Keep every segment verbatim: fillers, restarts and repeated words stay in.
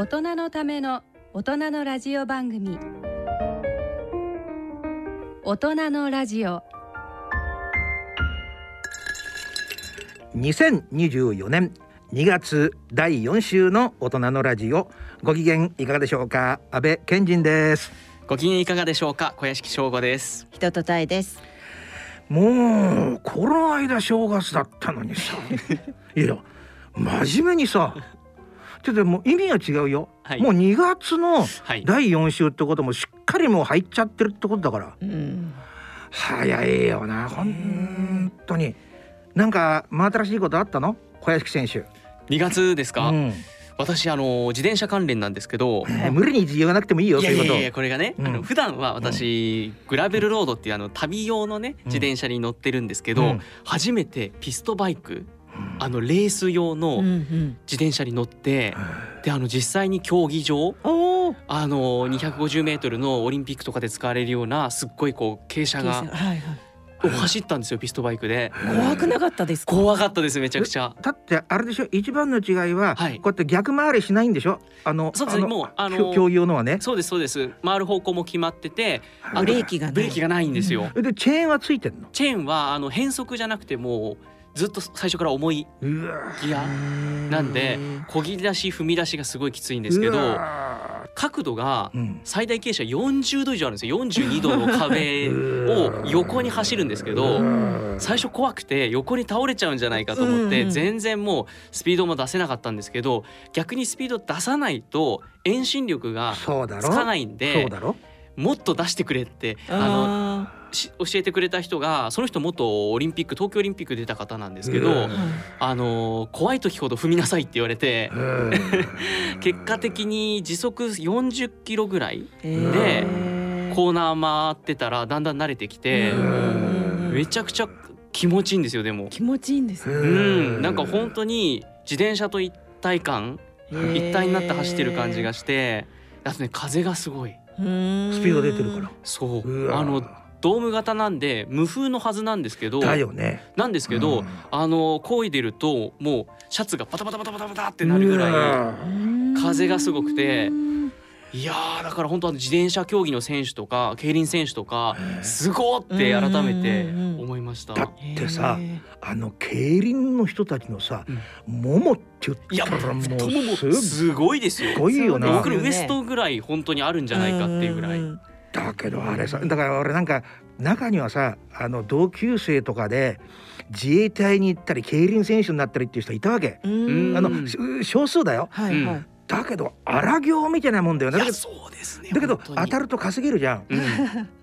大人のための大人のラジオ番組、大人のラジオ。にせんにじゅうよねんにがつだいよん週の大人のラジオ、ご機嫌いかがでしょうか。安倍賢人です。ご機嫌いかがでしょうか。小屋敷翔吾です。人とたいです。もうこの間正月だったのにさいや真面目にさちょっともう意味が違うよ、はい、もうにがつのだいよん週ってこともしっかりもう入っちゃってるってことだから、うん、早いよな本当に。なんか真新しいことあったの、小屋敷選手。にがつですか、うん、私あの自転車関連なんですけど、えー、無理に言わなくてもいいよ。いやいやいや、そういうこと。これがね、うん、あの普段は私、うん、グラベルロードっていうあの旅用のね自転車に乗ってるんですけど、うん、初めてピストバイク、あのレース用の自転車に乗って、うんうん、であの実際に競技場、あのにひゃくごじゅうメートルのオリンピックとかで使われるようなすっごいこう傾斜が、はいはい、走ったんですよピストバイクで。怖くなかったですか。怖かったですめちゃくちゃ。だってあれでしょ、一番の違いは、はい、こうやって逆回りしないんでしょ。あのそうですね、もうあの競技用のはね。そうですそうです、回る方向も決まってて、ブレーキがない、ブレーキがないんですよ、うん、でチェーンはついてんの。チェーンはあの変速じゃなくてもうずっと最初から重いギアなんで、漕ぎ出し踏み出しがすごいきついんですけど、角度が最大傾斜よんじゅうど以上あるんですよ。よんじゅうにどの壁を横に走るんですけど、最初怖くて横に倒れちゃうんじゃないかと思って全然もうスピードも出せなかったんですけど、逆にスピード出さないと遠心力がつかないんで、もっと出してくれってあの教えてくれた人が、その人元オリンピック東京オリンピック出た方なんですけど、あの怖い時ほど踏みなさいって言われて結果的に時速よんじゅっキロぐらいでコーナー回ってたらだんだん慣れてきて、めちゃくちゃ気持ちいいんですよ。でも気持ちいいんですね、うん、なんか本当に自転車と一体感、一体になって走ってる感じがして、あとね風がすごい、スピード出てるから。そう、あのドーム型なんで無風のはずなんですけどだよね。なんですけど、うん、あの漕いでるともうシャツがバタバタバタバタバタってなるぐらい風がすごくて、いやーだから本当は自転車競技の選手とか競輪選手とかすごーって改めて思いました。だってさ、あの競輪の人たちのさ、うん、ももって言ったらもうすごいですよ。すごいよな。僕のウエストぐらい本当にあるんじゃないかっていうぐらい。だけどあれさ、だから俺なんか中にはさ、あの同級生とかで自衛隊に行ったり競輪選手になったりっていう人いたわけ。あの少数だよ、はいはい、だけど荒行みたいなもんだよね。いやそうですね。だけど当たると稼げるじゃん、うん、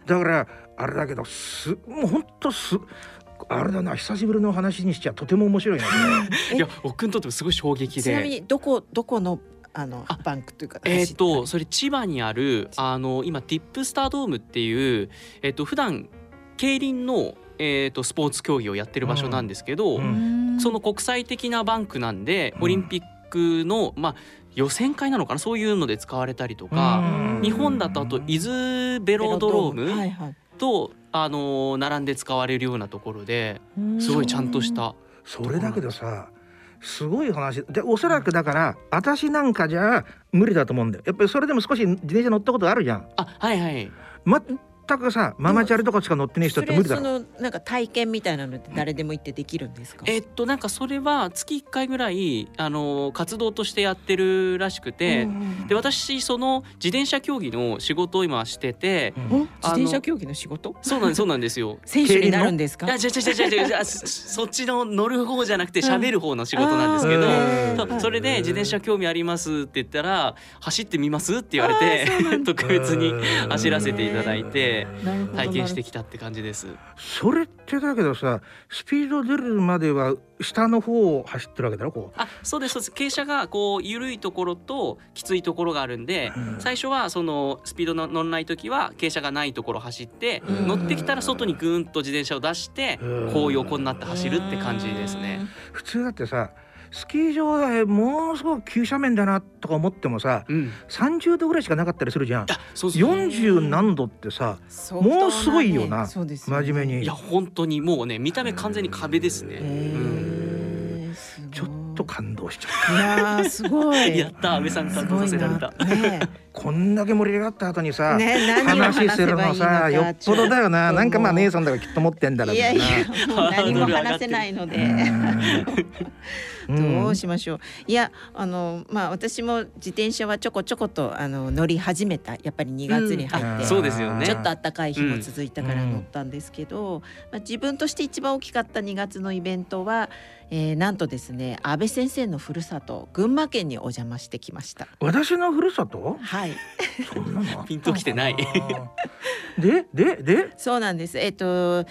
だからあれだけどすもうほんとすあれだな、久しぶりの話にしちゃとても面白いな、ね、いや僕にとってもすごい衝撃で。ちなみにどこどこのあのあバンクというか、えー、っとそれ千葉にあるあの今ディップスタードームっていう、えー、っと普段競輪の、えー、っとスポーツ競技をやってる場所なんですけど、うん、その国際的なバンクなんで、うん、オリンピックの、まあ、予選会なのかな、そういうので使われたりとか、うん、日本だとあと伊豆ベロドローム、はいはい、とあの並んで使われるようなところで、すごいちゃんとしたところ。それだけどさすごい話で、おそらくだから私なんかじゃ無理だと思うんだよ。やっぱりそれでも少し自転車乗ったことあるじゃん。あ、はいはい。全くさママチャリとかしか乗ってない人って無理だろ。それそのなんか体験みたいなのって誰でも行ってできるんですか。えっとなんかそれは月いっかいぐらいあの活動としてやってるらしくて、うん、で私その自転車競技の仕事を今してて、うん、自転車競技の仕事。そうなんです、そうなんですよ。選手になるんですか。いや違う違う違う違うそっちの乗る方じゃなくて喋る方の仕事なんですけど、うんうん、それで自転車興味ありますって言ったら走ってみますって言われて特別に走らせていただいて体験してきたって感じです。それってだけどさ、スピード出るまでは下の方を走ってるわけだろこう。あ、そうですそうです。傾斜がこう緩いところときついところがあるんで、うん、最初はそのスピードの乗らないときは傾斜がないところ走って、うん、乗ってきたら外にグーンと自転車を出して、うん、こう横になって走るって感じですね、うん、普通だってさスキー場はものすごく急斜面だなとか思ってもさ、うん、さんじゅうどぐらいしかなかったりするじゃん。そうそう、よんじゅうなんどってさ、うん、もうすごいよな、ね、そうですね、真面目に。いや本当にもうね見た目完全に壁ですね、うん、ちょっと感動功しちゃった。いやすごい。やった安倍さん担当させられた。ね、こんだけ盛り上がった後にさ、ね、話するのさよっぽどだよな。なんかまあ姉さんだからきっと持ってんだろうな。いやいやもう何も話せないのでどうしましょう。いやあのまあ私も自転車はちょこちょことあの乗り始めた。やっぱりにがつに入って、うん、そうですよね。ちょっと暖かい日も続いたから乗ったんですけど、うん、まあ、自分として一番大きかったにがつのイベントは、えー、なんとですね安倍先生のふるさと群馬県にお邪魔してきました。私のふるさと、はい、そんなのピンときてないでででそうなんです。えっと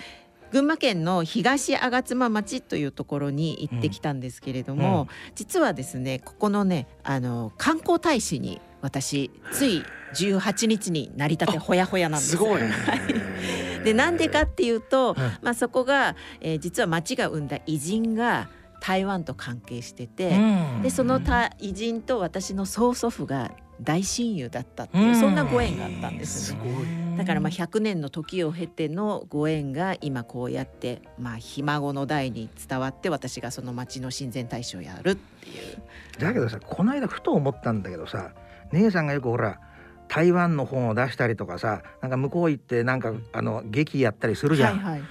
群馬県の東吾妻町というところに行ってきたんですけれども、うんうん、実はですねここのねあの観光大使に私ついじゅうはちにちになりたてほやほやなんです。すごいでなんでかっていうと、うん、まあ、そこが、えー、実は町が生んだ偉人が台湾と関係してて、うん、でその偉人と私の曽祖父が大親友だったっていう、うん、そんなご縁があったんですね。すごい。だからまあひゃくねんの時を経てのご縁が今こうやってまあひ孫の代に伝わって私がその町の親善大使をやるっていう。だけどさこの間ふと思ったんだけどさ、姉さんがよくほら台湾の本を出したりとかさ、なんか向こう行ってなんかあの劇やったりするじゃん、はい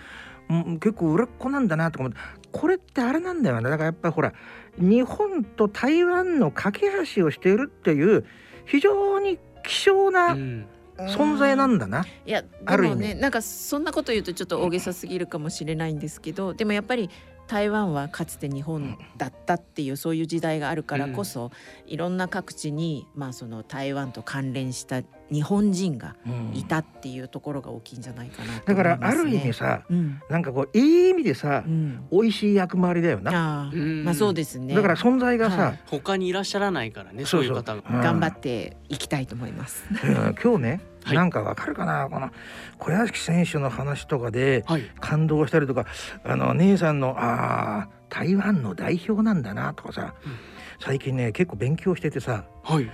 はい、結構裏っ子なんだなとか思って、これってあれなんだよね。だからやっぱほら日本と台湾の架け橋をしているっていう非常に希少な、うん、存在なんだな。いやでもねなんかそんなこと言うとちょっと大げさすぎるかもしれないんですけど、でもやっぱり台湾はかつて日本だったっていうそういう時代があるからこそ、うん、いろんな各地に、まあ、その台湾と関連した日本人がいたっていうところが大きいんじゃないかなと思いますね。だからある意味さ、うん、なんかこういい意味でさ、うん、美味しい役回りだよな。あ、まあ、そうですね。だから存在がさ、はい、他にいらっしゃらないからね、そういう方が。そうそう、うん、頑張っていきたいと思います、うん、今日ねはい、なんかわかるかな、この小屋敷選手の話とかで感動したりとか、はい、あの姉さんのあ台湾の代表なんだなとかさ、うん、最近ね結構勉強しててさ、はい、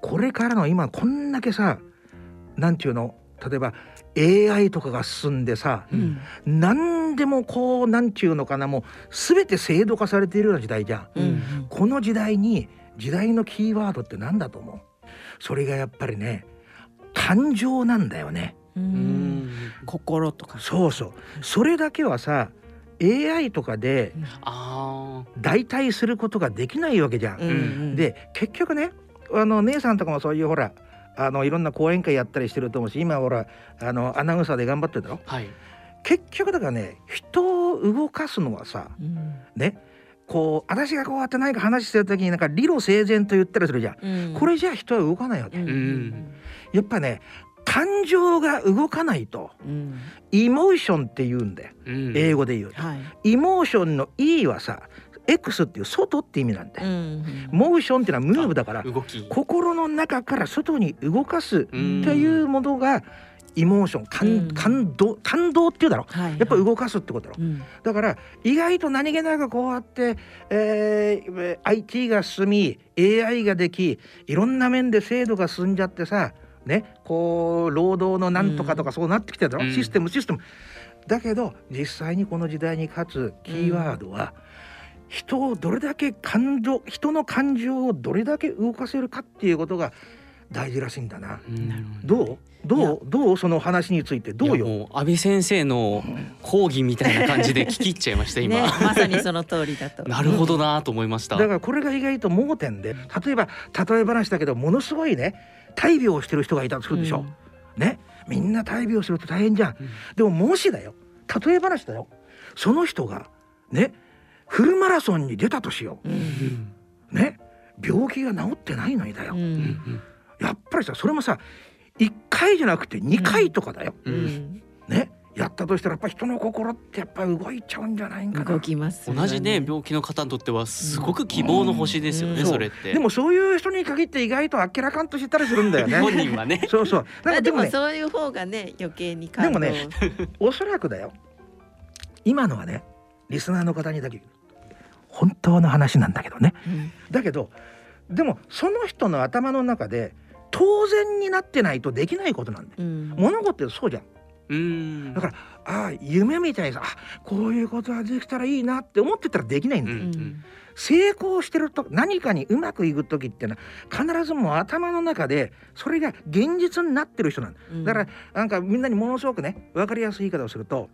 これからの今こんだけさなんていうの例えば エーアイ とかが進んでさ、うん、何でもこうなんていうのかなもう全て制度化されているような時代じゃん、うん、この時代に時代のキーワードってなんだと思う。それがやっぱりね感情なんだよね。うーん、心とか。そうそう、それだけはさ エーアイ とかで代替することができないわけじゃん、うんうん、で結局ねあの姉さんとかもそういうほらあのいろんな講演会やったりしてると思うし、今ほらあのアナウンサーで頑張ってるだろ、はい、結局だからね人を動かすのはさ、うん、ねこう私がこうやって何か話してる時になんか理路整然と言ったりするじゃん、うん、これじゃあ人は動かないわけ、うんうん、やっぱね感情が動かないと、うん、エモーションって言うんだよ、うん、英語で言うと、はい、エモーションの E はさ X っていう外って意味なんだよ、うんうん、モーションっていうのはムーブだから動き心の中から外に動かすっていうものがエモーション 感,、うん、感, 動感動っていうだろ、はいはい、やっぱ動かすってことだろ、うん、だから意外と何気なくこうやって、えー、アイティー が進み エーアイ ができいろんな面で制度が進んじゃってさ、ね、こう労働のなんとかとかそうなってきてるだろ、うん、システムシステムだけど実際にこの時代に勝つキーワードは、うん、人をどれだけ感情人の感情をどれだけ動かせるかっていうことが大事らしいんだな。うん、なるほどね。どうどうどうその話についてどうよ。もう安倍先生の講義みたいな感じで聞き入っちゃいました今、ね、まさにその通りだとなるほどなと思いました。だからこれが意外と盲点で、例えば例え話だけどものすごいね大病をしてる人がいたとするでしょ、うん、ねみんな大病すると大変じゃん、うん、でももしだよ例え話だよその人がねフルマラソンに出たとしよう、うん、ね病気が治ってないのにだよ、うんうんやっぱりさそれもさいっかいじゃなくてにかいとかだよ、うんね、やったとしたらやっぱ人の心ってやっぱ動いちゃうんじゃないかな。動きます、ね、同じね病気の方にとってはすごく希望の星ですよね、うんうん、それってでもそういう人に限って意外とあっけらかんとしてたりするんだよね本人はねそうそうなんかでもね、まあ、でもそういう方がね余計に感動でもねおそらくだよ今のはねリスナーの方にだけ本当の話なんだけどね、うん、だけどでもその人の頭の中で当然になってないとできないことなんで、うん、物事ってそうじゃんうん、だからああ夢みたいにさ、あこういうことができたらいいなって思ってたらできないんだよ、うんうん、成功してると何かにうまくいく時ってのは必ずもう頭の中でそれが現実になってる人なんだ、うん、だからなんかみんなにものすごくね分かりやすい言い方をすると、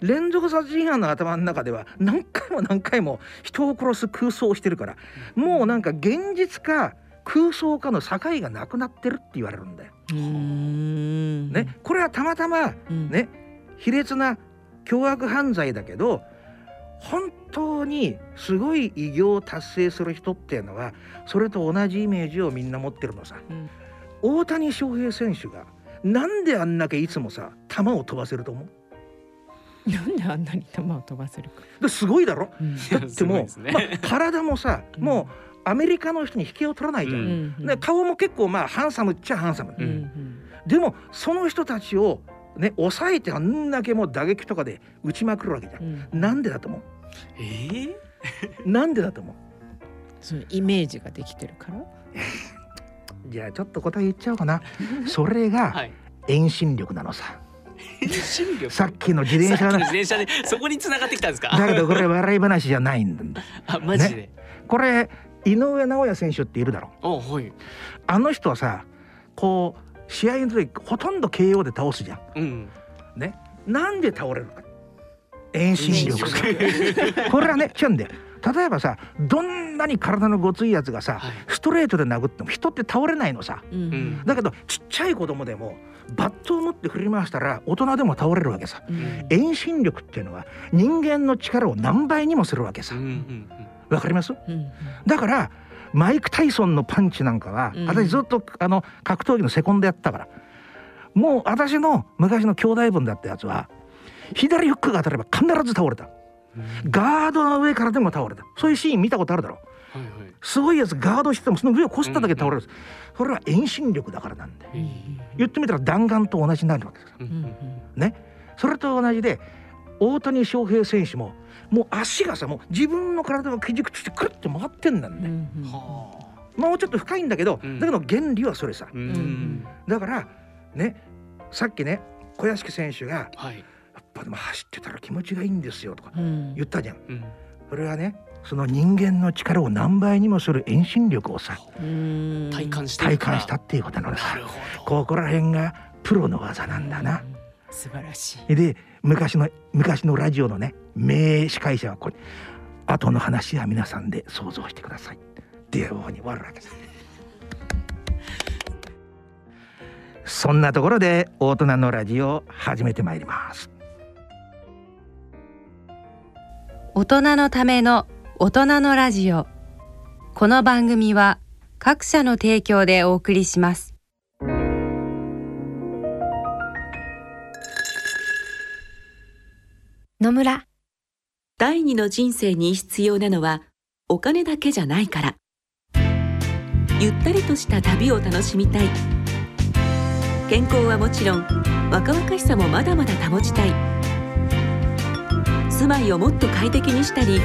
連続殺人犯の頭の中では何回も何回も人を殺す空想をしてるから、うん、もうなんか現実か空想かの境がなくなってるって言われるんだよ、うーん、ね、これはたまたま、ね、卑劣な凶悪犯罪だけど本当にすごい偉業を達成する人っていうのはそれと同じイメージをみんな持ってるのさ、うん、大谷翔平選手がなんであんだけいつもさ球を飛ばせると思う？なんであんなに球を飛ばせるか、すごいだろ、うん、だってもう、ね、まあ、体もさもうアメリカの人に引けを取らないじゃん、うんうん、で顔も結構まあハンサムっちゃハンサム、うんうん、でもその人たちをね抑えてあんだけもう打撃とかで打ちまくるわけじゃん、うん、なんでだと思う、えー、なんでだと思う？そのイメージができてるからじゃあちょっと答え言っちゃおうかなそれが遠心力なのささっきの自転車の自転車でそこに繋がってきたんですかだけどこれ笑い話じゃないんだあマジで、ね、これ井上尚弥選手っているだろう、はい、あの人はさこう試合の時ほとんど ケーオー で倒すじゃん、うんね、なんで倒れるか遠心力さこれはね違うんだよ、例えばさどんなに体のごついやつがさ、はい、ストレートで殴っても人って倒れないのさ、うん、だけどちっちゃい子供でもバットを持って振り回したら大人でも倒れるわけさ、うん、遠心力っていうのは人間の力を何倍にもするわけさ、うんうんうん、わかります、うん、だからマイク・タイソンのパンチなんかは、うん、私ずっとあの格闘技のセコンドやったから、もう私の昔の兄弟分だったやつは左フックが当たれば必ず倒れた、うん、ガードの上からでも倒れた、そういうシーン見たことあるだろう、はいはい、すごいやつガードしててもその上をこすっただけで倒れる、うん、それは遠心力だからなんで、うん、言ってみたら弾丸と同じになるわけですから、うんね、それと同じで大谷翔平選手ももう足がさもう自分の体が基軸としてくるって回ってんだんで、うんうん、もうちょっと深いんだけど、うん、だけど原理はそれさ、うんうん、だからねさっきね小屋敷選手が、はい、やっぱでも走ってたら気持ちがいいんですよとか言ったじゃん、うんうん、それはねその人間の力を何倍にもする遠心力をさ、うん、体感して体感したっていうことなのさ、ここら辺がプロの技なんだな、うん、素晴らしい。で昔の昔のラジオのね名司会者はこれ後の話は皆さんで想像してくださいっていう方に終わるわけですそんなところで大人のラジオを始めてまいります。大人のための大人のラジオ、この番組は各社の提供でお送りします。野村、第二の人生に必要なのはお金だけじゃないから、ゆったりとした旅を楽しみたい、健康はもちろん若々しさもまだまだ保ちたい、住まいをもっと快適にしたり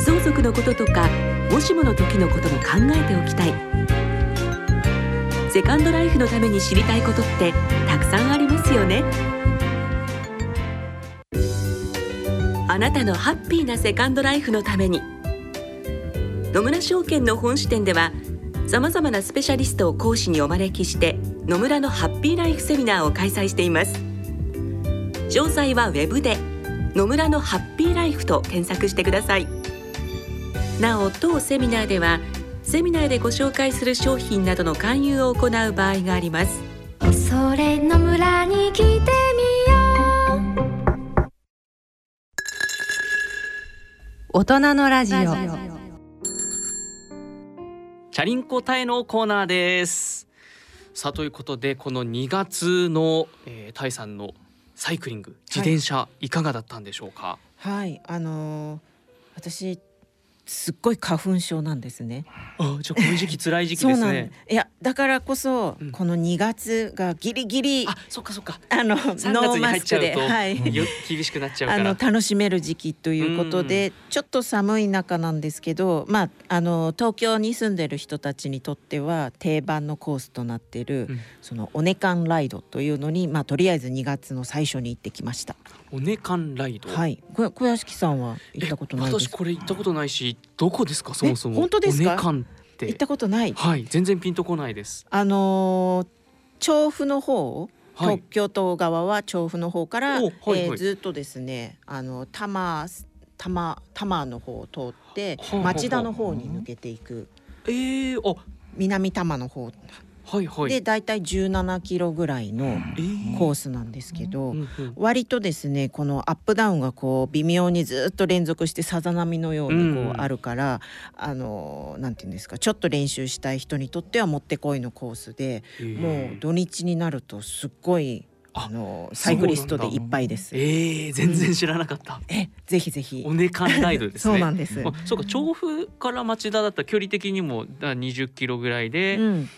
相続のこととかもしもの時のことも考えておきたい、セカンドライフのために知りたいことってたくさんありますよね。あなたのハッピーなセカンドライフのために野村証券の本支店ではさまざまなスペシャリストを講師にお招きして野村のハッピーライフセミナーを開催しています。詳細はウェブで野村のハッピーライフと検索してください。なお当セミナーではセミナーでご紹介する商品などの勧誘を行う場合があります。それ野村に来てみよう。大人のラジオ、チャリンコタエのコーナーです。さあということでこのにがつの、えー、タエさんのサイクリング自転車、はい、いかがだったんでしょうか。はい、あのー、私すっごい花粉症なんですね。あ、じゃあこの時期辛い時期ですね。そうなんいやだからこそ、うん、このにがつがギリギリあ、そっかそっかあのノーマスクで、はい、厳しくなっちゃうからあの楽しめる時期ということで、ちょっと寒い中なんですけど、まあ、あの東京に住んでる人たちにとっては定番のコースとなっている、うん、そのおねかんライドというのに、まあ、とりあえずにがつの最初に行ってきました。おねかんライド、はい、こ小屋敷さんは行ったことないですか？私これ行ったことないし、どこですかそもそも。本当ですか？おねかんって行ったことない、はい、全然ピンとこないです。あのー、調布の方、はい、東京都側は調布の方から、はいはい、えー、ずっとですね、あの多摩多摩多摩の方を通って、はあはあ、町田の方に抜けていく、えー、あ南多摩の方、はいはい、でだいたいじゅうななキロぐらいのコースなんですけど、えー、割とですねこのアップダウンがこう微妙にずっと連続してさざ波のようにこうあるから、うん、あのなんていうんですか、ちょっと練習したい人にとってはもってこいのコースで、えー、もう土日になるとすっごいあのサイクリストでいっぱいです。えー、全然知らなかった、うん、えぜひぜひおねかんライドですね。そうなんです。あ、そうか、調布から町田だったら距離的にもにじゅっキロぐらいで、うん、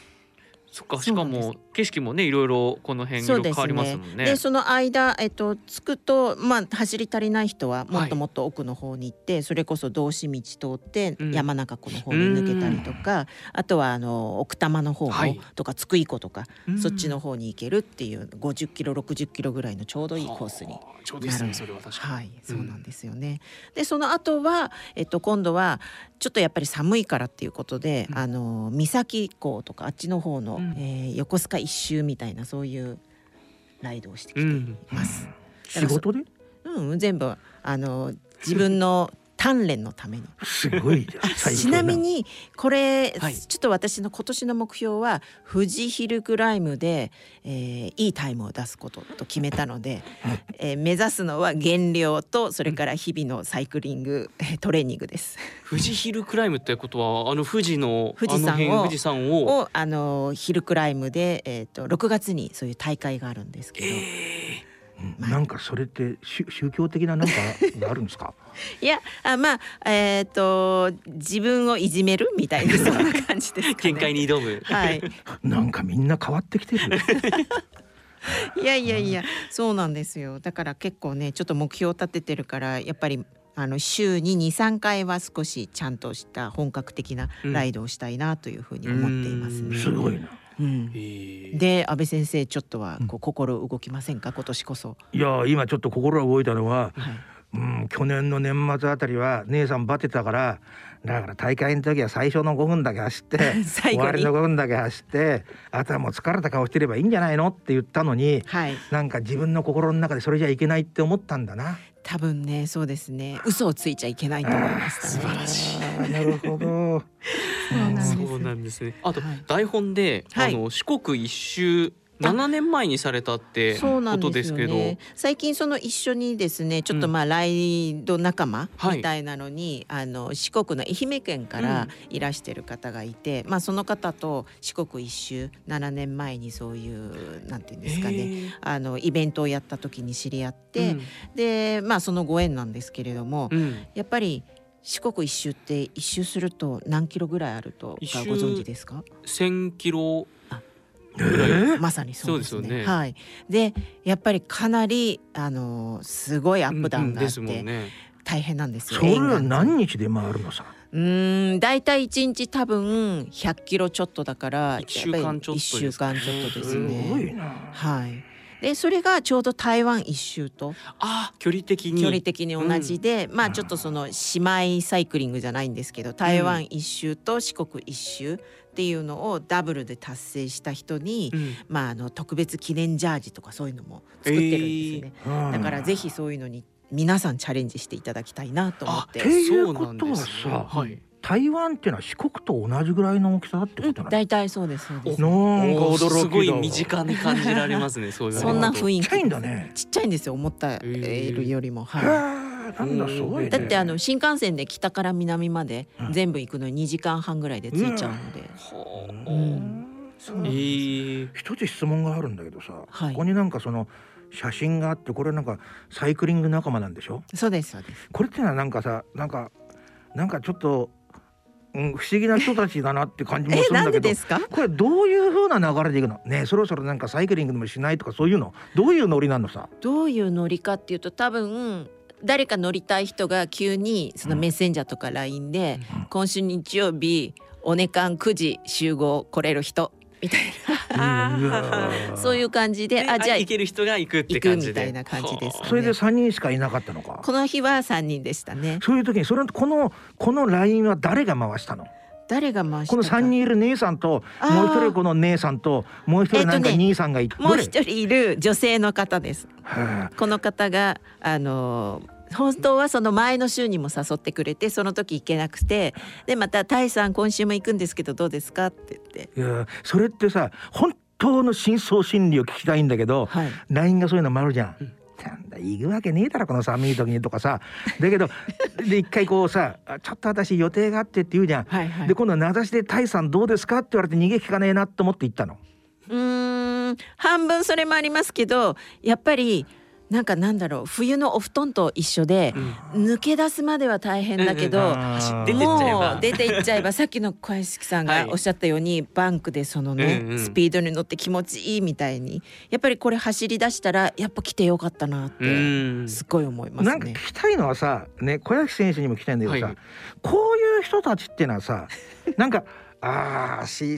そっか、しかも景色もねいろいろこの辺色々変わりますもんね。 そうですね。でその間、えっと、着くと、まあ、走り足りない人はもっともっと奥の方に行って、はい、それこそ道志道通って山中湖の方に抜けたりとか、うん、あとはあの奥多摩の方とか津久井湖とか、はい、そっちの方に行けるっていうごじゅっキロろくじゅっキロぐらいのちょうどいいコースになる、はあ、ちょうどいいですね。それは確かに、はい、そうなんですよね、うん、でその後は、えっと、今度はちょっとやっぱり寒いからっていうことで、うん、あの三崎港とかあっちの方の、うん、えー、横須賀一周みたいなそういうライドをしてきています、うんうん、仕事で、うん、全部あの自分の鍛錬のためにすごいちなみにこれ、はい、ちょっと私の今年の目標は富士ヒルクライムで、えー、いいタイムを出すことと決めたので、えー、目指すのは減量とそれから日々のサイクリングトレーニングです。富士ヒルクライムってことはあの富士の富士山 を, あの辺富士山ををあのヒルクライムで、えー、とろくがつにそういう大会があるんですけど、えーうん、なんかそれって宗教的ななんかがあるんですか？いや、あ、まあ、えーと、自分をいじめるみたいなそんな感じですかね。限界に挑む、はい、なんかみんな変わってきてるいやいやいや、そうなんですよ。だから結構ねちょっと目標を立ててるからやっぱりあの週に にさんかいは少しちゃんとした本格的なライドをしたいなというふうに思っていますね、うん、すごいな、うん、で安倍先生ちょっとはこう心動きませんか、うん、今年こそ。いや今ちょっと心動いたのは、はい、うん、去年の年末あたりは姉さんバテたからだから大会の時は最初のごふんだけ走って終わりのごふんだけ走ってあとはもう疲れた顔してればいいんじゃないのって言ったのに、はい、なんか自分の心の中でそれじゃいけないって思ったんだな多分ね。そうですね、嘘をついちゃいけないと思いました、ね、素晴らしい。なるほどそうなんですね。あと、はい、台本で、はい、あの四国一周ななねんまえにされたってことですけど、ね、最近その一緒にですねちょっとまあライド仲間みたいなのに、うん、はい、あの四国の愛媛県からいらしてる方がいて、うん、まあ、その方と四国一周ななねんまえにそういうなんていうんですかね、あのイベントをやった時に知り合って、うん、でまあそのご縁なんですけれども、うん、やっぱり四国一周って一周すると何キロぐらいあるとかご存知ですか？せんキロぐらい、えー、まさにそうですね。そうですよね、はい、でやっぱりかなりあのすごいアップダウンがあって、うんうんね、大変なんですよ。それは何日で回るのさ？うーん、だいたいいちにち多分ひゃっキロちょっとだからいっしゅうかんちょっとですね。いっしゅうかんちょっとですね。すごいな。はい、でそれがちょうど台湾一周とあ距離的に距離的に同じで、うん、まあちょっとその姉妹サイクリングじゃないんですけど台湾一周と四国一周っていうのをダブルで達成した人に、うん、まあ、あの特別記念ジャージとかそういうのも作ってるんですね、えー、だからぜひそういうのに皆さんチャレンジしていただきたいなと思って。あ、っていうことはさ、はい、台湾っていうのは四国と同じぐらいの大きさだってことなんですか？だいたいそうです、そうです。なんか驚きだ。すごい身近に感じられますね。そういうそんな雰囲気。ちっちゃいんだね。ちっちゃいんですよ、思ったよりも。はい、なんだすごいね。だってあの新幹線で北から南まで全部行くのににじかんはんぐらいで着いちゃうので。うんうんうん、そうなんです。えー、一つ質問があるんだけどさ、はい、ここになんかその写真があってこれなんかサイクリング仲間なんでしょ？そうです、そうです。これってのはなんかさなんかなんかちょっと、うん、不思議な人たちだなって感じもするんだけどこれどういう風な流れでいくのねえ、そろそろなんかサイクリングでもしないとかそういうのどういうノリなのさ。どういうノリかっていうと多分誰か乗りたい人が急にそのメッセンジャーとか ライン で、うんうん、今週日曜日おねかんくじ集合来れる人みたいなそういう感じであじゃあ行ける人が行くって感じでみたいな感じです、ね、それでさんにんしかいなかったのか。この日はさんにんでしたね。そういう時にそれこのこの ライン は誰が回したの。誰が回したこのさんにんいる姉さんともう一人この姉さんともう一人なんか兄さんがいて、えっとね、もう一人いる女性の方です。この方があのー本当はその前の週にも誘ってくれてその時行けなくてでまたタイさん今週も行くんですけどどうですかって言って。いやそれってさ本当の真相心理を聞きたいんだけど、はい、ライン がそういうのもあるじゃん、うん、なんだ行くわけねえだろこの寒い時にとかさだけどで一回こうさちょっと私予定があってって言うじゃん、はいはい、で今度は名指しでタイさんどうですかって言われて逃げ聞かねえなと思って行ったの。うーん半分それもありますけどやっぱりなんかなんだろう冬のお布団と一緒で、うん、抜け出すまでは大変だけど、うん、もう出ていっちゃえばさっきの小林さんがおっしゃったように、はい、バンクでそのね、うんうん、スピードに乗って気持ちいいみたいにやっぱりこれ走り出したらやっぱ来てよかったなってすごい思いますね。なんか聞きたいのはさ、ね、小林選手にも聞きたいんだけどさ、はい、こういう人たちってのはさなんかあーし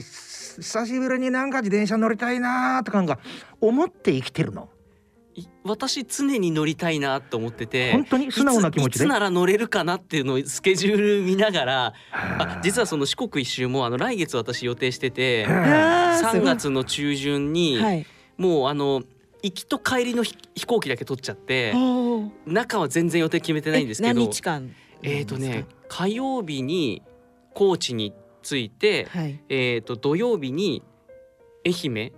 久しぶりになんか自転車乗りたいなとかなんか思って生きてるの。私常に乗りたいなと思ってて本当に素直な気持ちでいつ、いつなら乗れるかなっていうのをスケジュール見ながらあ実はその四国一周もあの来月私予定しててさんがつの中旬にもうあの行きと帰りの飛行機だけ取っちゃって中は全然予定決めてないんですけど何日間えーとね火曜日に高知に着いて、はい、えーと土曜日に愛媛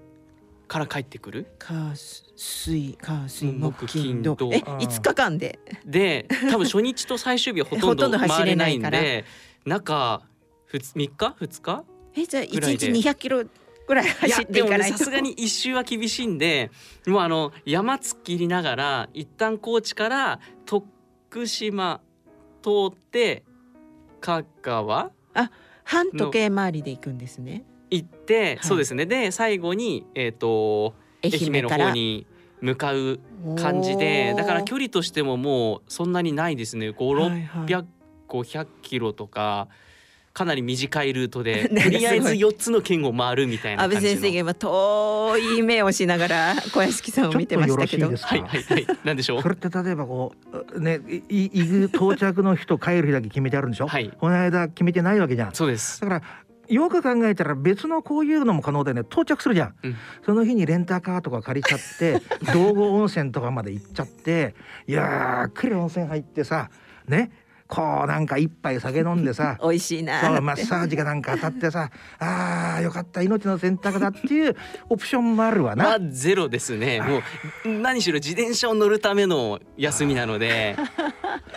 から帰ってくる火水火水木金土えいつかかんでで多分初日と最終日はほとんど回れないんで中みっかふつかえじゃあいちにちにひゃくキロぐらい走っていかないと。いやでもねさすがに一周は厳しいんでもうあの山突っ切りながら一旦高知から徳島通って香川あ半時計回りで行くんですね。行って、はい、そうですねで最後に、えー、と愛媛の方に向かう感じでだから距離としてももうそんなにないですね。ごひゃくろっぴゃくごひゃくキロとかかなり短いルートでとりあえずよっつの県を回るみたいな感じの安倍先生が今遠い目をしながら小林さんを見てましたけどちょっとよろしいですか。はいはいはい何でしょうそれって例えばこうねい到着の日と帰る日だけ決めてあるんでしょ、はい、この間決めてないわけじゃん。そうですだからよく考えたら別のこういうのも可能でね到着するじゃん、うん、その日にレンタカーとか借りちゃって道後温泉とかまで行っちゃってゆっくり温泉入ってさねこうなんか一杯酒飲んでさ美味しいなそうマッサージがなんか当たってさあーよかった命の選択だっていうオプションもあるわな、まあ、ゼロですねもう何しろ自転車を乗るための休みなので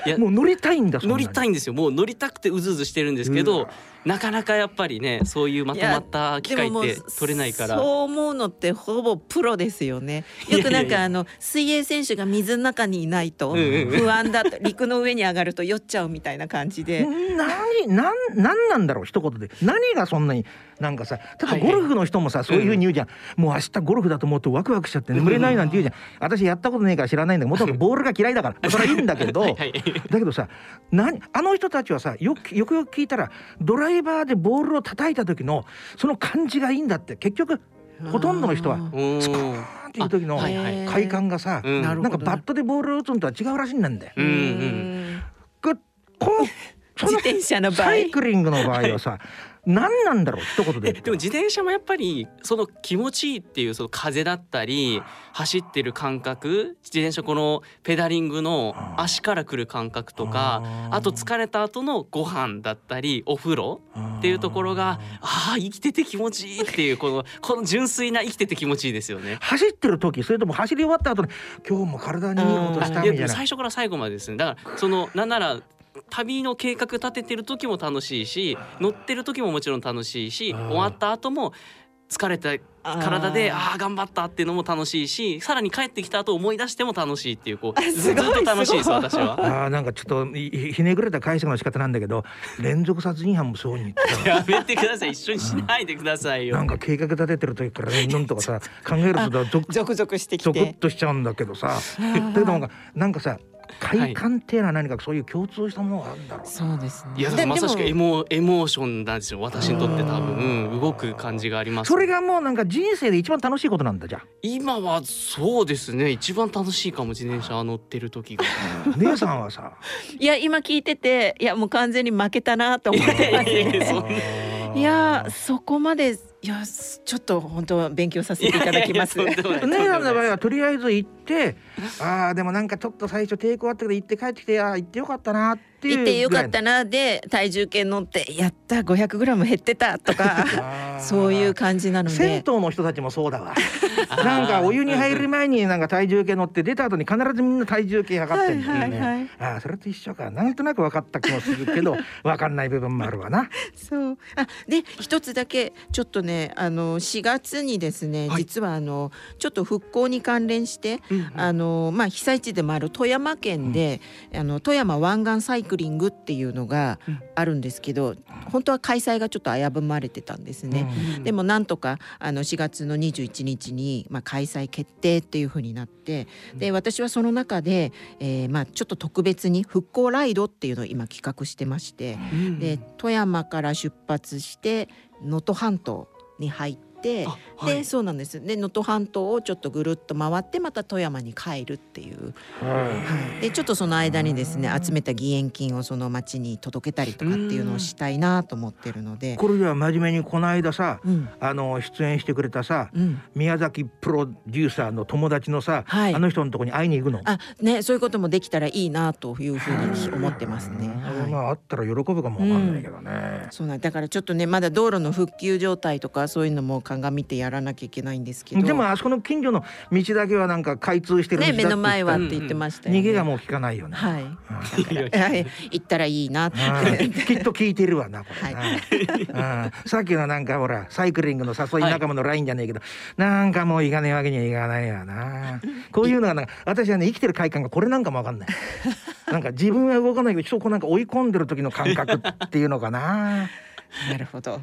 いやもう乗りたいんだそんなに乗りたいんですよ。もう乗りたくてうずうずしてるんですけどなかなかやっぱりねそういうまとまった機会って取れないからそう思うのってほぼプロですよね。よくなんかあの水泳選手が水の中にいないと不安だと陸の上に上がると酔っちゃうみたいな感じで何なんなんなんだろう一言で何がそんなになんかさ例えばゴルフの人もさ、はい、そういう風に言うじゃん、うん、もう明日ゴルフだと思うとワクワクしちゃって眠れないなんて言うじゃん、うん、私やったことないから知らないんだけどもともとボールが嫌いだからそれはいいんだけどはい、はい、だけどさ何あの人たちはさよくよくよく聞いたらドライバーでボールを叩いた時のその感じがいいんだって結局ほとんどの人はスコーンっていう時の快感がさ、はいはい、なんかバットでボールを打つのとは違うらしいんだよ、うんうんその自転車の場合サイクリングの場合はさ、はい、何なんだろう一言で。でも自転車もやっぱりその気持ちいいっていうその風だったり走ってる感覚自転車このペダリングの足から来る感覚とか あ, あと疲れた後のご飯だったりお風呂っていうところがああ生きてて気持ちいいっていうこ の, この純粋な生きてて気持ちいいですよね。走ってる時それとも走り終わった後に今日も体にいいことしたみたいな。最初から最後までですね。だからそのなんなら旅の計画立ててる時も楽しいし乗ってる時ももちろん楽しいし終わった後も疲れた体でああ頑張ったっていうのも楽しいし、さらに帰ってきた後思い出しても楽しいっていう、こうずっと楽しいです私は。あ、なんかちょっとひねくれた解釈の仕方なんだけど、連続殺人犯もそうにやめてください、一緒にしないでくださいよ。なんか計画立ててる時から連論とかさ考えるとゾクゾクしてきてゾクッとしちゃうんだけどさだけどなんか、なんかさ快感っていうのは何かそういう共通したものがあるんだろう。そうですね。いやまさしくエモ、エモーションなんですよ私にとって。多分、うん、動く感じがあります。それがもうなんか人生で一番楽しいことなんだ。じゃあ今はそうですね、一番楽しいかも。自転車乗ってる時が姉さんはさいや今聞いてて、いやもう完全に負けたなと思ってますねいやそこまで、いやちょっと本当は勉強させていただきます。姉さんの場合はとりあえず行って、あーでもなんかちょっと最初抵抗あったけど行って帰ってきて、あー行ってよかったなっていう行ってよかったなで体重計乗ってやったごひゃくグラム減ってたとかそういう感じなので。銭湯の人たちもそうだわなんかお湯に入る前になんか体重計乗って出た後に必ずみんな体重計測ってるんだよね、はいはいはい、あそれと一緒か。なんとなく分かった気もするけど分かんない部分もあるわなそうあで一つだけちょっとね、あのしがつにですね、はい、実はあのちょっと復興に関連して、うんうん、あのまあ、被災地でもある富山県で、うん、あの富山湾岸サイクリングっていうのがあるんですけど、うん、本当は開催がちょっと危ぶまれてたんですね、うんうん、でもなんとかあのしがつのにじゅういちにちにまあ、開催決定っていう風になって、で私はその中で、えーまあ、ちょっと特別に復興ライドっていうのを今企画してまして、うん、で富山から出発して能登半島に入ってで、はい、そうなんです。で能登半島をちょっとぐるっと回ってまた富山に帰るっていう、はい、でちょっとその間にですね集めた義援金をその町に届けたりとかっていうのをしたいなと思ってるので。これでは真面目にこの間さ、うん、あの出演してくれたさ、うん、宮崎プロデューサーの友達のさ、はい、あの人のとこに会いに行くのあ、ね、そういうこともできたらいいなというふうに思ってますね、はい、まあ、あったら喜ぶかもわかんないけどね、うん、そうなんだからちょっとねまだ道路の復旧状態とかそういうのもが見てやらなきゃいけないんですけど。でもあそこの近所の道だけはなんか開通してるんだって言ったね、目の前はって言ってましたよね。逃げがもう効かないよね、はい、だから行ったらいいなってきっと聞いてるわなこれな、はい、あさっきのなんかほらサイクリングの誘い仲間のラインじゃねえけど、はい、なんかもう行かねえわけにはいかないわなこういうのがなんか私はね生きてる快感がこれなんかもわかんないなんか自分は動かないけどちょっとなんか追い込んでる時の感覚っていうのかななるほど、うん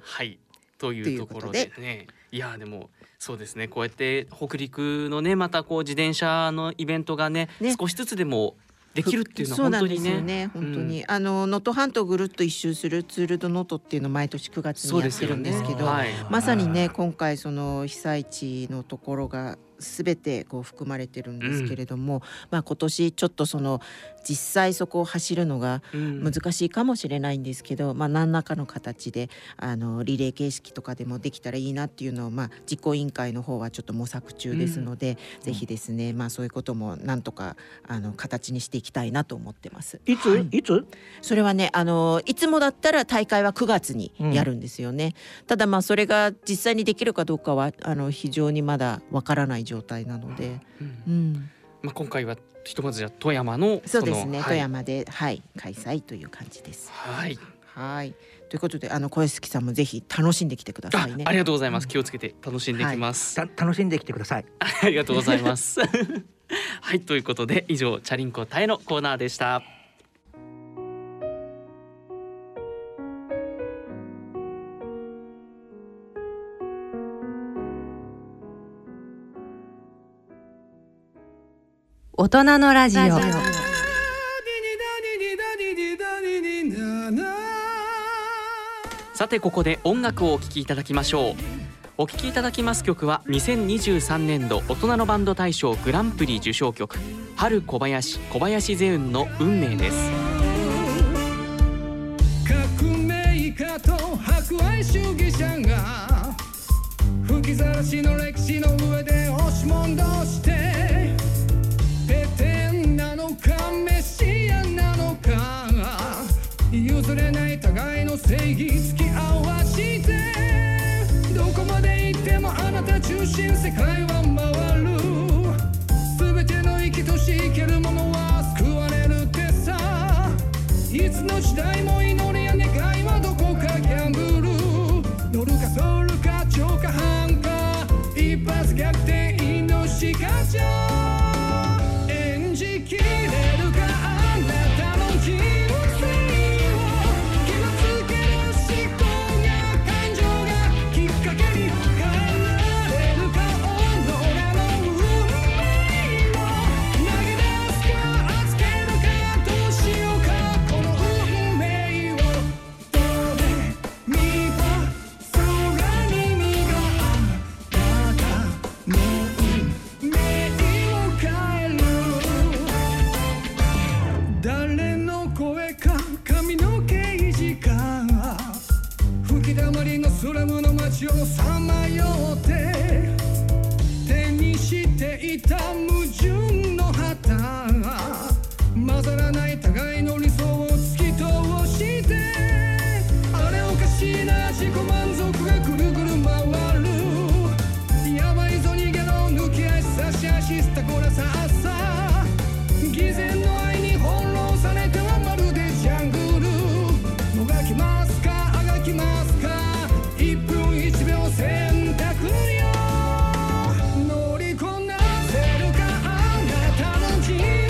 はい、というところでね。いやでもそうですね、こうやって北陸のねまたこう自転車のイベントが ね, ね少しずつでもできるっていうのは本当にね、本当にあの能登半島ぐるっと一周するツールド能登っていうのを毎年くがつにやってるんですけど、ねはい、まさにね今回その被災地のところが全てこう含まれてるんですけれども、うんまあ、今年ちょっとその実際そこを走るのが難しいかもしれないんですけど、うんまあ、何らかの形であのリレー形式とかでもできたらいいなっていうのを、まあ、実行委員会の方はちょっと模索中ですので、うん、ぜひですね、まあ、そういうこともなんとかあの形にしていきたいなと思ってます。いつ、はい、いつそれはねあのいつもだったら大会はくがつにやるんですよね、うん、ただまあそれが実際にできるかどうかはあの非常にまだわからない状態なので、うんうんまあ、今回はひとまずじゃ富山のそうですね、はい、富山で、はい、開催という感じです。はい、はいということであの小杉さんもぜひ楽しんできてくださいね。 あ, ありがとうございます。気をつけて楽しんできます、はい、楽しんできてくださいありがとうございますはいということで以上チャリンコタエのコーナーでした。大人のラジオ。さてここで音楽をお聴きいただきましょう。お聴きいただきます曲はにせんにじゅうさんねんど大人のバンド大賞グランプリ受賞曲春小林小林ゼウンの運命です。革命家と博愛主義者が吹きざらしの歴史の上で押し問答して譲れない互いの正義付き合わしてどこまで行ってもあなた中心世界は回る全ての生きとし生けるものは救われるってさいつの時代も祈りや願いはどこかギャンブル誰の声か髪の毛いか吹きだまりのスラムの街をさまよって手にしていた矛盾の旗混ざらない互いの理想を突き通してあれおかしいな自己満足がぐるぐる回るやばいぞ逃げろ抜き足差し足スタコラサーサー偽善の愛に翻弄されてはまるでジャングルもがきますかあがきますかいっぷんいちびょう選択よ乗りこなせるかあなたの人生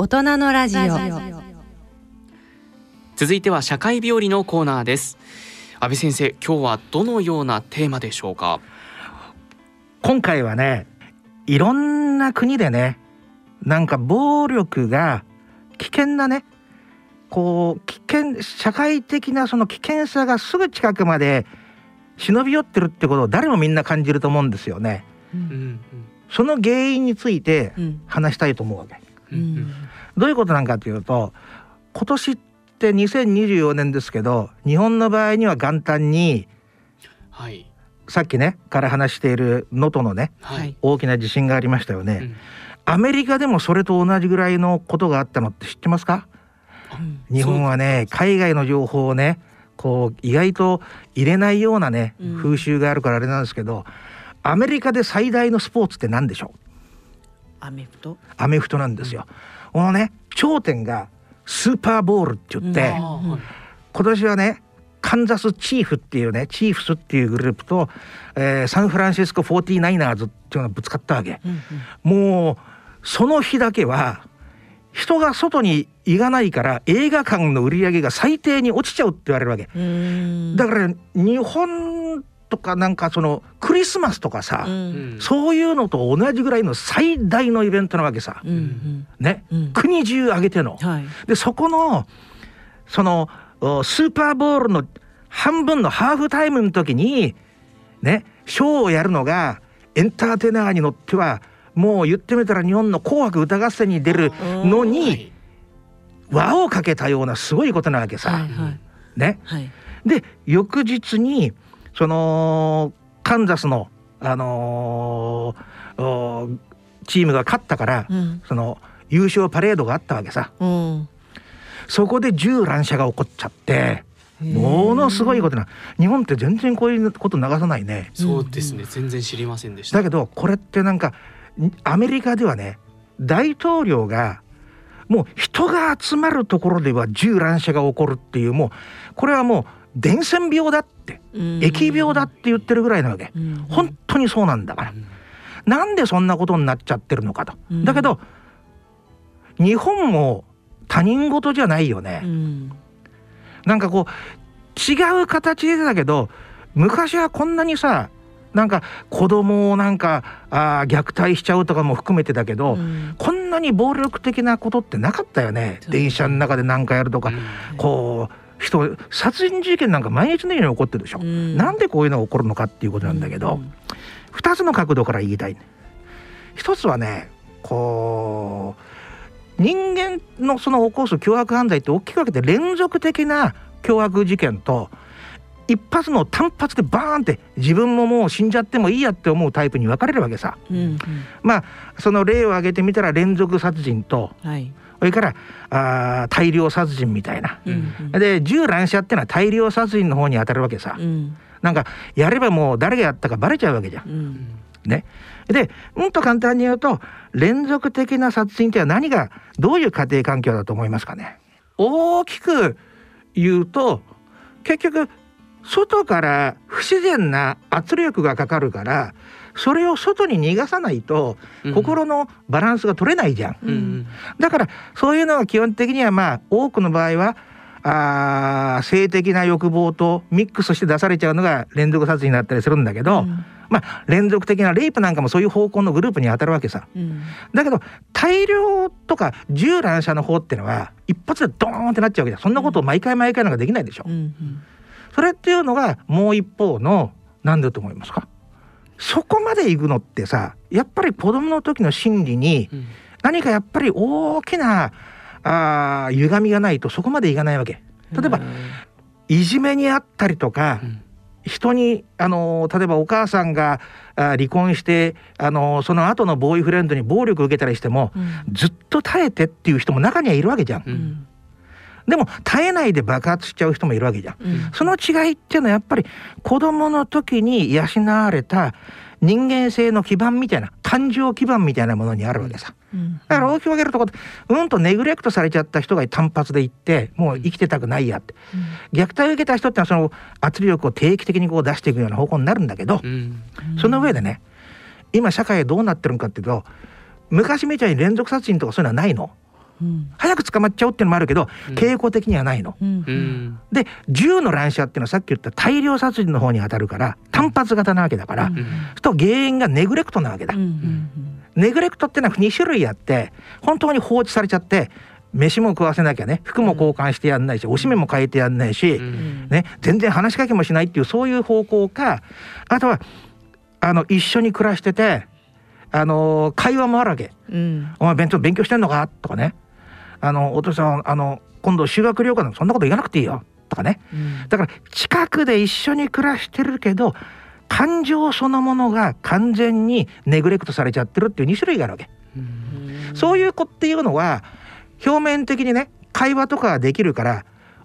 大人のラジオ。続いては社会日和のコーナーです。安倍先生、今日はどのようなテーマでしょうか？今回はね、いろんな国でね、なんか暴力が危険なね、こう危険、社会的なその危険さがすぐ近くまで忍び寄ってるってことを誰もみんな感じると思うんですよね、うん、その原因について話したいと思うわけ、うん、どういうことなんかというと、今年ってにせんにじゅうよねんですけど、日本の場合には元旦に、はい、さっきねから話している能登のね、はい、大きな地震がありましたよね、うん、アメリカでもそれと同じぐらいのことがあったのって知ってますか？うん、日本はね海外の情報をねこう意外と入れないようなね風習があるからあれなんですけど、うん、アメリカで最大のスポーツって何でしょう？アメフト？アメフトなんですよ、うん、このね頂点がスーパーボールって言って、うん、今年はねカンザスチーフっていうねチーフスっていうグループと、えー、サンフランシスコ フォーティーナイナーズ っていうのがぶつかったわけ、うんうん、もうその日だけは人が外に行かないから映画館の売り上げが最低に落ちちゃうって言われるわけ、うん、だから日本とかなんかそのクリスマスとかさ、うん、そういうのと同じぐらいの最大のイベントなわけさ、うんねうん、国中挙げての、はい、でそこのそのスーパーボールの半分のハーフタイムの時にねショーをやるのがエンターテイナーに乗ってはもう言ってみたら日本の紅白歌合戦に出るのに輪をかけたようなすごいことなわけさ、はいはいねはい、で翌日にそのカンザスの、あのー、チームが勝ったから、うん、その優勝パレードがあったわけさ、うん、そこで銃乱射が起こっちゃってものすごいことな。日本って全然こういうこと流さないね。そうですね、全然知りませんでした。だけどこれってなんかアメリカではね大統領がもう人が集まるところでは銃乱射が起こるっていう、もうこれはもう伝染病だって疫病だって言ってるぐらいなわけ、うん、本当にそうなんだから、うん、なんでそんなことになっちゃってるのかと、うん、だけど日本も他人事じゃないよね、うん、なんかこう違う形でだけど昔はこんなにさなんか子供をなんかあ虐待しちゃうとかも含めてだけど、うん、こんなに暴力的なことってなかったよね。電車の中で何かやるとか、うん、こう人殺人事件なんか毎日のように起こってるでしょ、うん、なんでこういうのが起こるのかっていうことなんだけど、うん、ふたつの角度から言いたい。ひとつはねこう人間のその起こす凶悪犯罪って大きく分けて連続的な凶悪事件と一発の単発でバーンって自分ももう死んじゃってもいいやって思うタイプに分かれるわけさ、うんうん、まあその例を挙げてみたら連続殺人と、はい、それからあ大量殺人みたいな、うんうん、で銃乱射ってのは大量殺人の方に当たるわけさ、うん、なんかやればもう誰がやったかバレちゃうわけじゃん、うんね、でうんと簡単に言うと連続的な殺人っては何がどういう家庭環境だと思いますかね。大きく言うと結局外から不自然な圧力がかかるからそれを外に逃がさないと心のバランスが取れないじゃん、うん、だからそういうのが基本的にはまあ多くの場合はあ性的な欲望とミックスして出されちゃうのが連続殺人だったりするんだけど、うん、まあ連続的なレイプなんかもそういう方向のグループに当たるわけさ、うん、だけど大量とか銃乱射の方ってのは一発でドーンってなっちゃうわけじゃん。そんなことを毎回毎回なんかできないでしょ、うんうんそれっていうのがもう一方の何だと思いますか。そこまで行くのってさやっぱり子どもの時の心理に何かやっぱり大きなあ歪みがないとそこまでいかないわけ。例えばいじめにあったりとか、うん、人にあの例えばお母さんが離婚してあのその後のボーイフレンドに暴力を受けたりしても、うん、ずっと耐えてっていう人も中にはいるわけじゃん、うんでも耐えないで爆発しちゃう人もいるわけじゃん、うん、その違いっていうのはやっぱり子どもの時に養われた人間性の基盤みたいな感情基盤みたいなものにあるわけさ、うん、だから大きく分けるとこでうんとネグレクトされちゃった人が単発で行ってもう生きてたくないやって、うん、虐待を受けた人ってのはその圧力を定期的にこう出していくような方向になるんだけど、うん、その上でね今社会どうなってるのかっていうと昔みたいに連続殺人とかそういうのはないの。うん、早く捕まっちゃうっていうのもあるけど、うん、傾向的にはないの、うんうん、で銃の乱射っていうのはさっき言った大量殺人の方に当たるから単発型なわけだから、うんうん、と原因がネグレクトなわけだ、うんうん、ネグレクトってのはに種類あって本当に放置されちゃって飯も食わせなきゃね服も交換してやんないし、うん、おしめも変えてやんないし、うんね、全然話しかけもしないっていうそういう方向かあとはあの一緒に暮らしててあの会話もあるわけ、うん、お前勉強、勉強してんのかとかねあのお父さんあの今度修学旅行なんかそんなこと言わなくていいよとかね、うん、だから近くで一緒に暮らしてるけど感情そのものが完全にネグレクトされちゃってるっていうに種類があるわけ、うん、そういう子っていうのは表面的にね会話とかができるから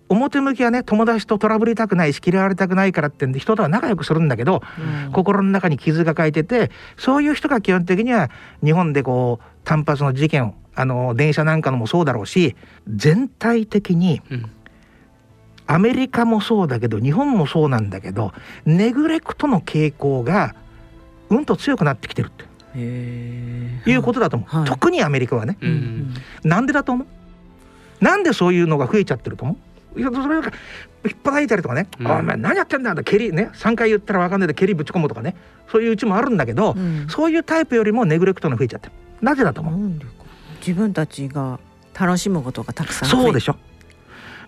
表向きはね友達とトラブりたくないし嫌われたくないからってんで人とは仲良くするんだけど、うん、心の中に傷がかいててそういう人が基本的には日本でこう単発の事件をあの電車なんかのもそうだろうし全体的にアメリカもそうだけど日本もそうなんだけどネグレクトの傾向がうんと強くなってきてるってへいうことだと思う、はい、特にアメリカはね、うんうん、なんでだと思うなんでそういうのが増えちゃってると思ういやそれなんか引っ張いたりとかね、うん、お前何やってんだって蹴りねさんかい言ったら分かんないで蹴りぶち込むとかねそういううちもあるんだけど、うん、そういうタイプよりもネグレクトの増えちゃってるなぜだと思う、うん自分たちが楽しむことがたくさんそうでしょ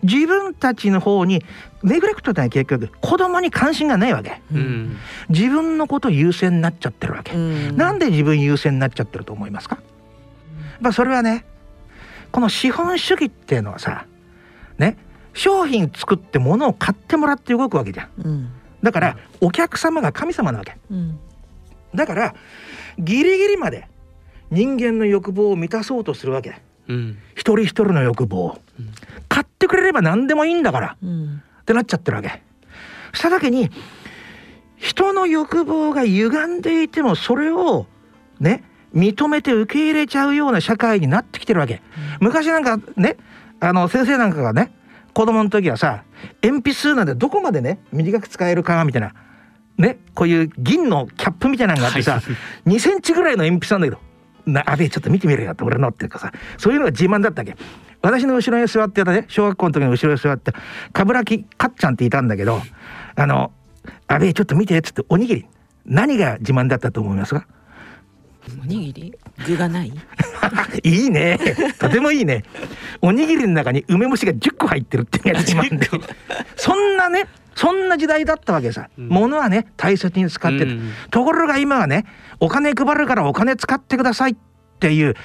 自分たちの方にネグレクトってのは結局子供に関心がないわけ、うん、自分のこと優先になっちゃってるわけ、うん、なんで自分優先になっちゃってると思いますか、うんまあ、それはねこの資本主義っていうのはさ、ね、商品作って物を買ってもらって動くわけじゃん、うん、だからお客様が神様なわけ、うん、だからギリギリまで人間の欲望を満たそうとするわけ、うん、一人一人の欲望を、うん、買ってくれれば何でもいいんだから、うん、ってなっちゃってるわけしただけに人の欲望が歪んでいてもそれをね認めて受け入れちゃうような社会になってきてるわけ、うん、昔なんかねあの先生なんかがね子供の時はさ鉛筆なんてどこまでね短く使えるかみたいなね、こういう銀のキャップみたいなのがあってさ、はい、にセンチぐらいの鉛筆なんだけどな、あべえちょっと見てみろよって俺のっていうかさ、そういうのが自慢だったわけ。私の後ろに座ってたね、小学校の時の後ろに座って冠城かっちゃんっていたんだけど、あのあべえちょっと見てっつって、おにぎり何が自慢だったと思いますか？おにぎり、具がないいいね、とてもいいね。おにぎりの中に梅干しがじゅっこ入ってるっていうやつ自慢でそんなね、そんな時代だったわけさ、うん、物はね大切に使ってた、うん、ところが今はねお金配るからお金使ってくださいっていう、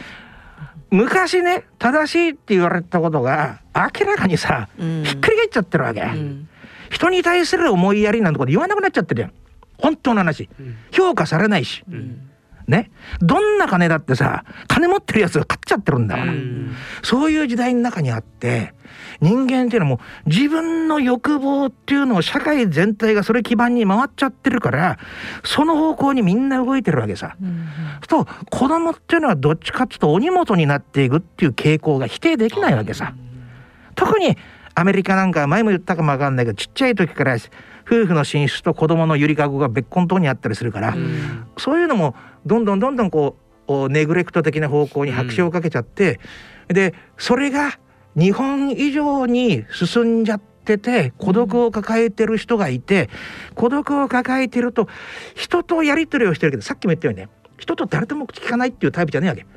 昔ね正しいって言われたことが明らかにさ、うん、ひっくり返っちゃってるわけ、うん、人に対する思いやりなんてこと言わなくなっちゃってるやん、本当の話、うん、評価されないし、うんね、どんな金だってさ金持ってるやつが買っちゃってるんだから、うん、そういう時代の中にあって、人間っていうのはもう自分の欲望っていうのを社会全体がそれ基盤に回っちゃってるから、その方向にみんな動いてるわけさ、うん、と子供っていうのはどっちかっていうとお荷物になっていくっていう傾向が否定できないわけさ、うん、特にアメリカなんか前も言ったかも分かんないけど、ちっちゃい時から夫婦の寝室と子供のゆりかごが別婚等にあったりするから、うん、そういうのもどんどんどんどんこうネグレクト的な方向に拍車をかけちゃって、うん、でそれが日本以上に進んじゃってて、孤独を抱えてる人がいて、孤独を抱えてると人とやり取りをしてるけど、さっきも言ったようにね、人と誰とも聞かないっていうタイプじゃないわけ、うん、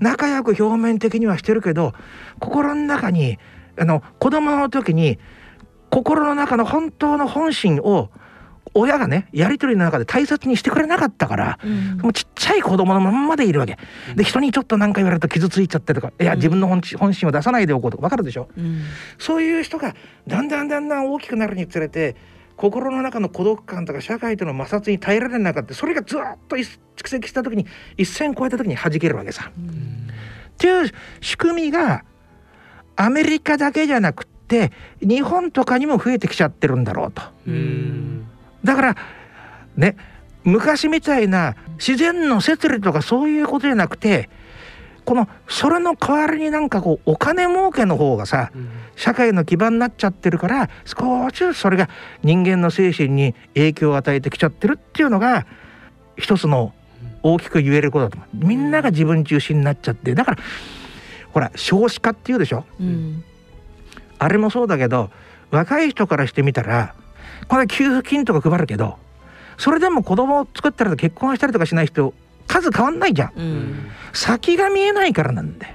仲良く表面的にはしてるけど、心の中にあの子供の時に心の中の本当の本心を親がねやり取りの中で大切にしてくれなかったから、うん、もうちっちゃい子供のまんまでいるわけで、人にちょっと何か言われると傷ついちゃってとか、いや自分の 本, 本心を出さないでおこうとか、分かるでしょ、うん、そういう人がだんだんだんだん大きくなるにつれて、心の中の孤独感とか社会との摩擦に耐えられなかった、それがずっと蓄積した時に一線越えた時に弾けるわけさ、うん、っていう仕組みがアメリカだけじゃなくて日本とかにも増えてきちゃってるんだろうと。うーん、だからね、昔みたいな自然の摂理とかそういうことじゃなくて、このそれの代わりになんかこうお金儲けの方がさ、社会の基盤になっちゃってるから、少しずつそれが人間の精神に影響を与えてきちゃってるっていうのが一つの大きく言えることだと思う。みんなが自分中心になっちゃって、だからほら少子化っていうでしょ、うん、あれもそうだけど、若い人からしてみたらこれ給付金とか配るけど、それでも子供を作ったりと結婚したりとかしない人数変わんないじゃん、うん、先が見えないからなんで、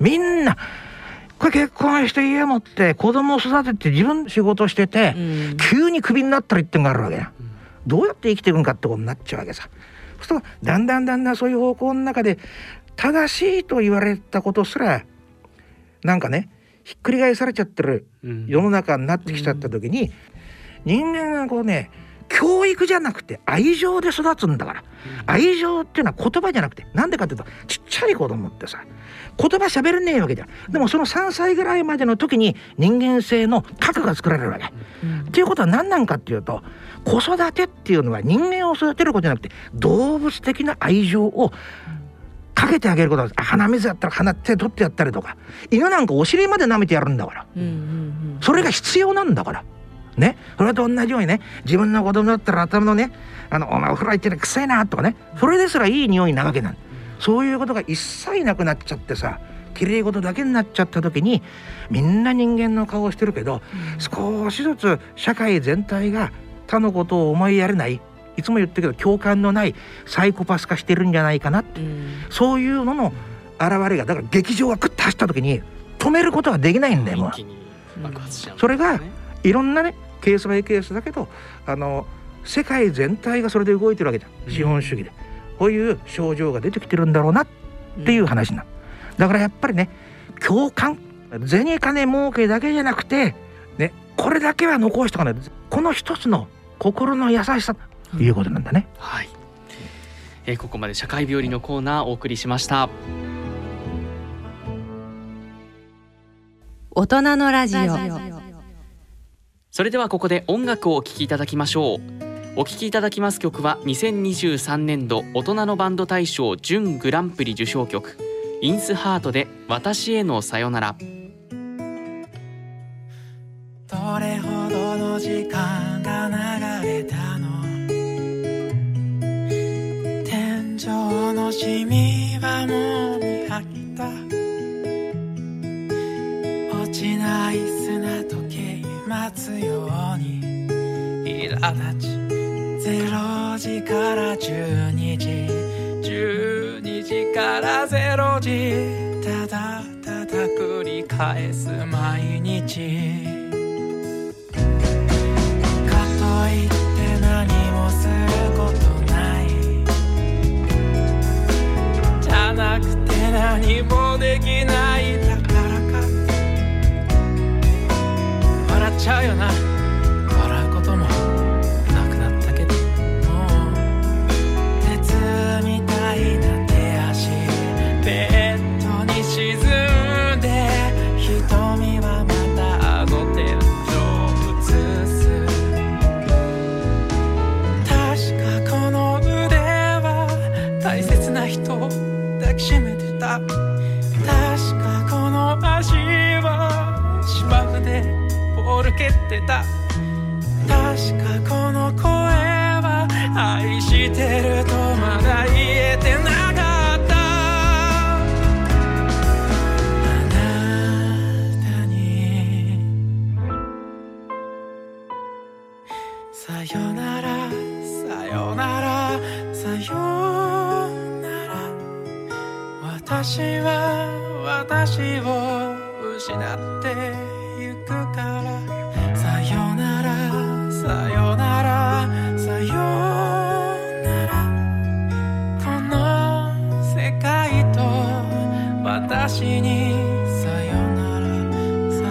みんなこれ結婚して家持って子供を育てて自分仕事してて、うん、急にクビになったりってのがあるわけや、うん、どうやって生きていくんかってことになっちゃうわけさ。そうするとだんだんだんだんそういう方向の中で正しいと言われたことすらなんかねひっくり返されちゃってる世の中になってきちゃった時に、人間がこうね教育じゃなくて愛情で育つんだから、うん、愛情っていうのは言葉じゃなくて、なんでかっていうとちっちゃい子供ってさ言葉喋れねえわけじゃん。でもそのさんさいぐらいまでの時に人間性の核が作られるわけ、うん、っていうことは何なんかっていうと、子育てっていうのは人間を育てることじゃなくて動物的な愛情をかけてあげることなんです。鼻水だったら鼻手取ってやったりとか、犬なんかお尻まで舐めてやるんだから、うんうんうん、それが必要なんだからね、それと同じようにね、自分の子供だったら頭のね、あのお前お風呂入ってるくせえなとかね、それですらいい匂いなわけなん、うん、そういうことが一切なくなっちゃってさ、綺麗事だけになっちゃった時にみんな人間の顔をしてるけど、うん、少しずつ社会全体が他のことを思いやれない、いつも言ってるけど共感のないサイコパス化してるんじゃないかなって、うん、そういうのの現れが、だから劇場がグッと走った時に止めることはできないんだよ、もう、うん、それがいろんなねケースバイケースだけど、あの世界全体がそれで動いてるわけじゃん、資本主義で、うん、こういう症状が出てきてるんだろうなっていう話な、うん、だからやっぱりね、共感、銭金儲けだけじゃなくて、ね、これだけは残しとかない、この一つの心の優しさということなんだね、うん、はい、えー、ここまで社会日和のコーナーお送りしました。大人のラジオ。それではここで音楽をお聴きいただきましょう。お聴きいただきます曲はにせんにじゅうさんねんど大人のバンド大賞準グランプリ受賞曲、インスハートで私へのさよなら。どれほどの時間が流れたの、かきた落ちない砂時計待つように苛立ちゼロじからじゅうにじじゅうにじからゼロじただただ繰り返す毎日かといって何もすることないじゃなくて何もできないだからか笑っちゃうよな確かこの足は芝生でボール蹴ってた確かこの声は愛してるとまだ言えてなかったあなたにさよならさよならさよ私は私を失ってゆくからさよならさよならさよならこの世界と私にさよならさよなら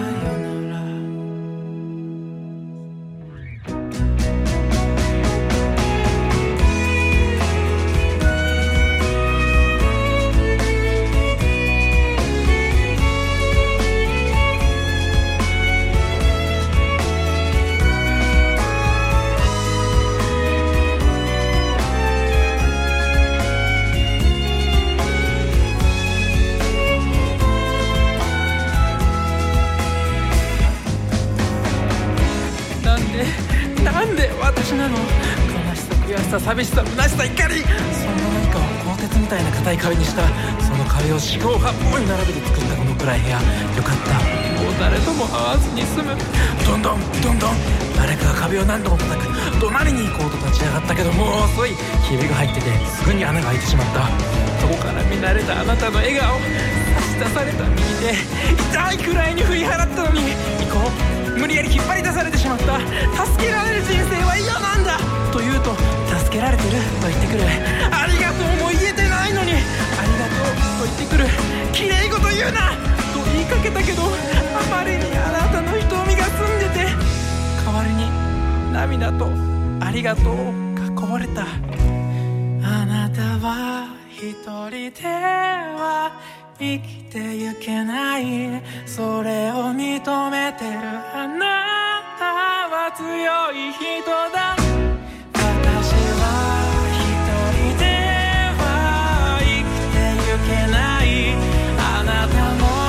なんで私なの悲しさ悔しさ寂しさ虚しさ怒りそんな何かを鋼鉄みたいな硬い壁にしたその壁を四方八方に並べて作ったこの暗い部屋よかったもう誰とも会わずに済むどんどんどんどん誰かが壁を何度も叩く怒鳴りに行こうと立ち上がったけどもう遅いひびが入っててすぐに穴が開いてしまったそこから見慣れたあなたの笑顔差し出された右手痛いくらいに振り払ったのに行こう無理やり引っ張り出されてしまった助けられる人生は嫌なんだと言うと助けられてると言ってくるありがとうも言えてないのにありがとうと言ってくるきれいごと言うなと言いかけたけどあまりにあなたの瞳が澄んでて代わりに涙とありがとうがこぼれたあなたは一人では生きてゆけないそれを認めてるあなたは強い人だ私は一人では生きてゆけないあなたも「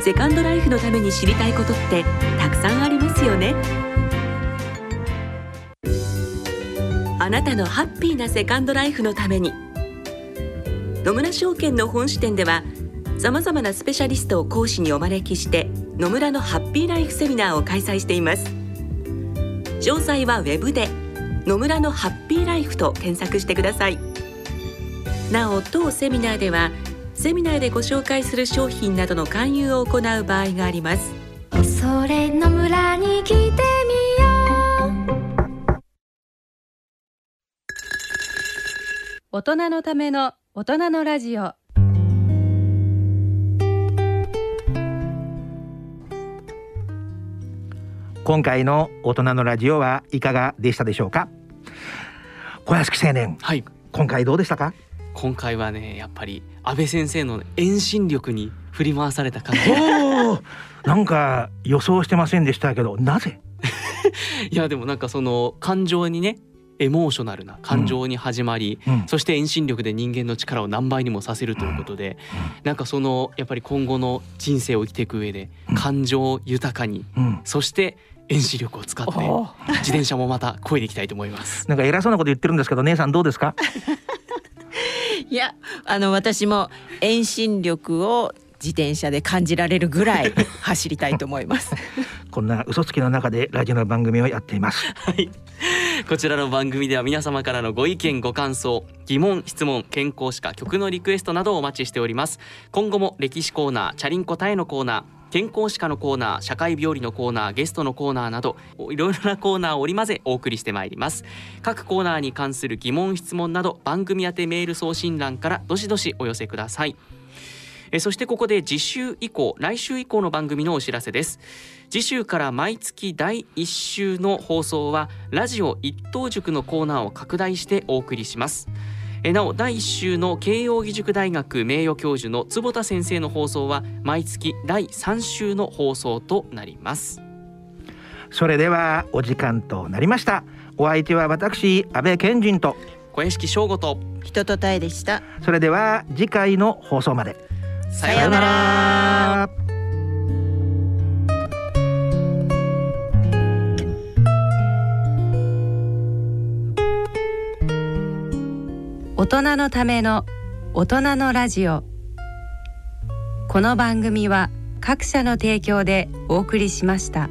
セカンドライフのために知りたいことってたくさんありますよね。あなたのハッピーなセカンドライフのために、野村証券の本支店ではさまざまなスペシャリストを講師にお招きして野村のハッピーライフセミナーを開催しています。詳細はウェブで野村のハッピーライフと検索してください。なお、当セミナーではセミナーでご紹介する商品などの勧誘を行う場合があります。それ野村に来てみよう。大人のための大人のラジオ。今回の大人のラジオはいかがでしたでしょうか。小屋敷青年、はい、今回どうでしたか。今回はね、やっぱり安倍先生の遠心力に振り回された感じ。おなんか予想してませんでしたけど、なぜいやでもなんかその感情にね、エモーショナルな感情に始まり、うん、そして遠心力で人間の力を何倍にもさせるということで、うん、なんかそのやっぱり今後の人生を生きていく上で感情を豊かに、うん、そして遠心力を使って自転車もまた漕いでいきたいと思いますなんか偉そうなこと言ってるんですけど、姉さんどうですかいや、あの私も遠心力を自転車で感じられるぐらい走りたいと思いますこんな嘘つきの中でラジオの番組をやっています、はい、こちらの番組では皆様からのご意見ご感想、疑問質問、健康歯科、曲のリクエストなどをお待ちしております。今後も歴史コーナー、チャリンコタエのコーナー、健康歯科のコーナー、社会病理のコーナー、ゲストのコーナーなどいろいろなコーナーを織り交ぜお送りしてまいります。各コーナーに関する疑問質問など番組宛てメール送信欄からどしどしお寄せください。えそしてここで次週以降、来週以降の番組のお知らせです。次週から毎月だいいっ週の放送はラジオ一等塾のコーナーを拡大してお送りします。えなお、だいいっ週の慶應義塾大学名誉教授の坪田先生の放送は毎月だいさん週の放送となります。それではお時間となりました。お相手は私安倍賢人と小屋敷翔吾と人とたえでした。それでは次回の放送まで、さようなら。大人のための大人のラジオ。この番組は各社の提供でお送りしました。